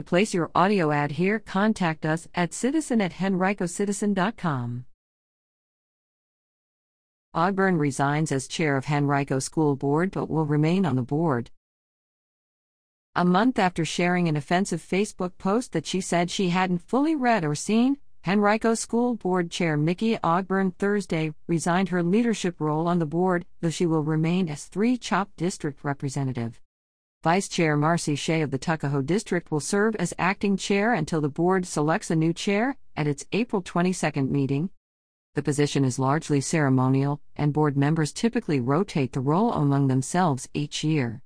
To place your audio ad here, contact us at citizen@henricocitizen.com. Ogburn resigns as chair of Henrico School Board but will remain on the board. A month after sharing an offensive Facebook post that she said she hadn't fully read or seen, Henrico School Board Chair Micky Ogburn Thursday resigned her leadership role on the board, though she will remain as 3 CHOP District Representative. Vice Chair Marcy Shea of the Tuckahoe District will serve as acting chair until the board selects a new chair at its April 22 meeting. The position is largely ceremonial, and board members typically rotate the role among themselves each year.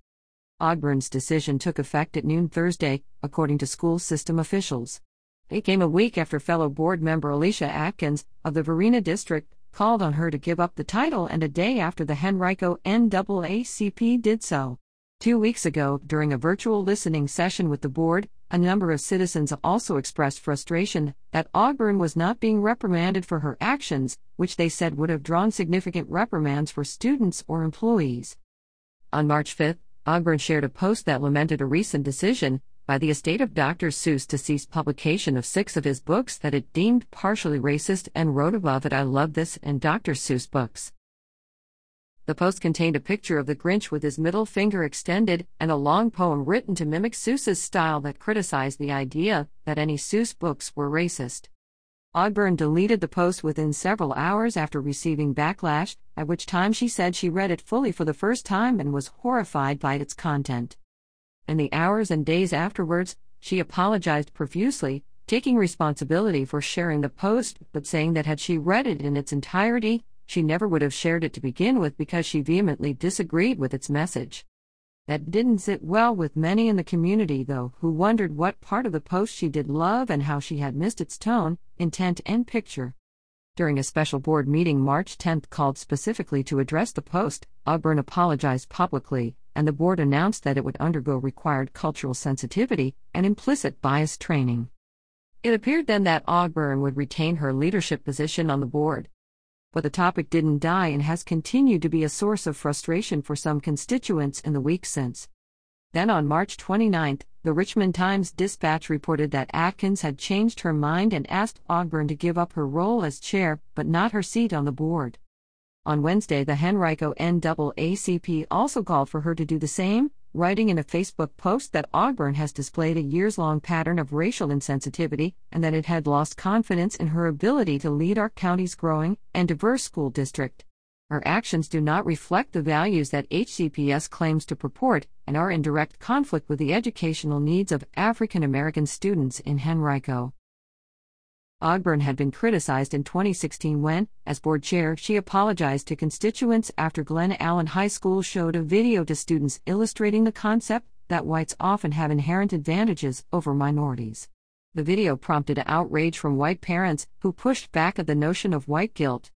Ogburn's decision took effect at noon Thursday, according to school system officials. It came a week after fellow board member Alicia Atkins, of the Varina District, called on her to give up the title and a day after the Henrico NAACP did so. 2 weeks ago, during a virtual listening session with the board, a number of citizens also expressed frustration that Ogburn was not being reprimanded for her actions, which they said would have drawn significant reprimands for students or employees. On March 5, Ogburn shared a post that lamented a recent decision by the estate of Dr. Seuss to cease publication of 6 of his books that it deemed partially racist, and wrote above it, "I love this and Dr. Seuss books." The post contained a picture of the Grinch with his middle finger extended and a long poem written to mimic Seuss's style that criticized the idea that any Seuss books were racist. Ogburn deleted the post within several hours after receiving backlash, at which time she said she read it fully for the first time and was horrified by its content. In the hours and days afterwards, she apologized profusely, taking responsibility for sharing the post but saying that had she read it in its entirety, she never would have shared it to begin with because she vehemently disagreed with its message. That didn't sit well with many in the community, though, who wondered what part of the post she did love and how she had missed its tone, intent, and picture. During a special board meeting March 10 called specifically to address the post, Ogburn apologized publicly, and the board announced that it would undergo required cultural sensitivity and implicit bias training. It appeared then that Ogburn would retain her leadership position on the board. But the topic didn't die and has continued to be a source of frustration for some constituents in the weeks since. Then on March 29, the Richmond Times-Dispatch reported that Atkins had changed her mind and asked Ogburn to give up her role as chair, but not her seat on the board. On Wednesday, the Henrico NAACP also called for her to do the same, writing in a Facebook post that Ogburn has displayed a years-long pattern of racial insensitivity and that it had lost confidence in her ability to lead our county's growing and diverse school district. Her actions do not reflect the values that HCPS claims to purport and are in direct conflict with the educational needs of African American students in Henrico. Ogburn had been criticized in 2016 when, as board chair, she apologized to constituents after Glenn Allen High School showed a video to students illustrating the concept that whites often have inherent advantages over minorities. The video prompted outrage from white parents who pushed back at the notion of white guilt.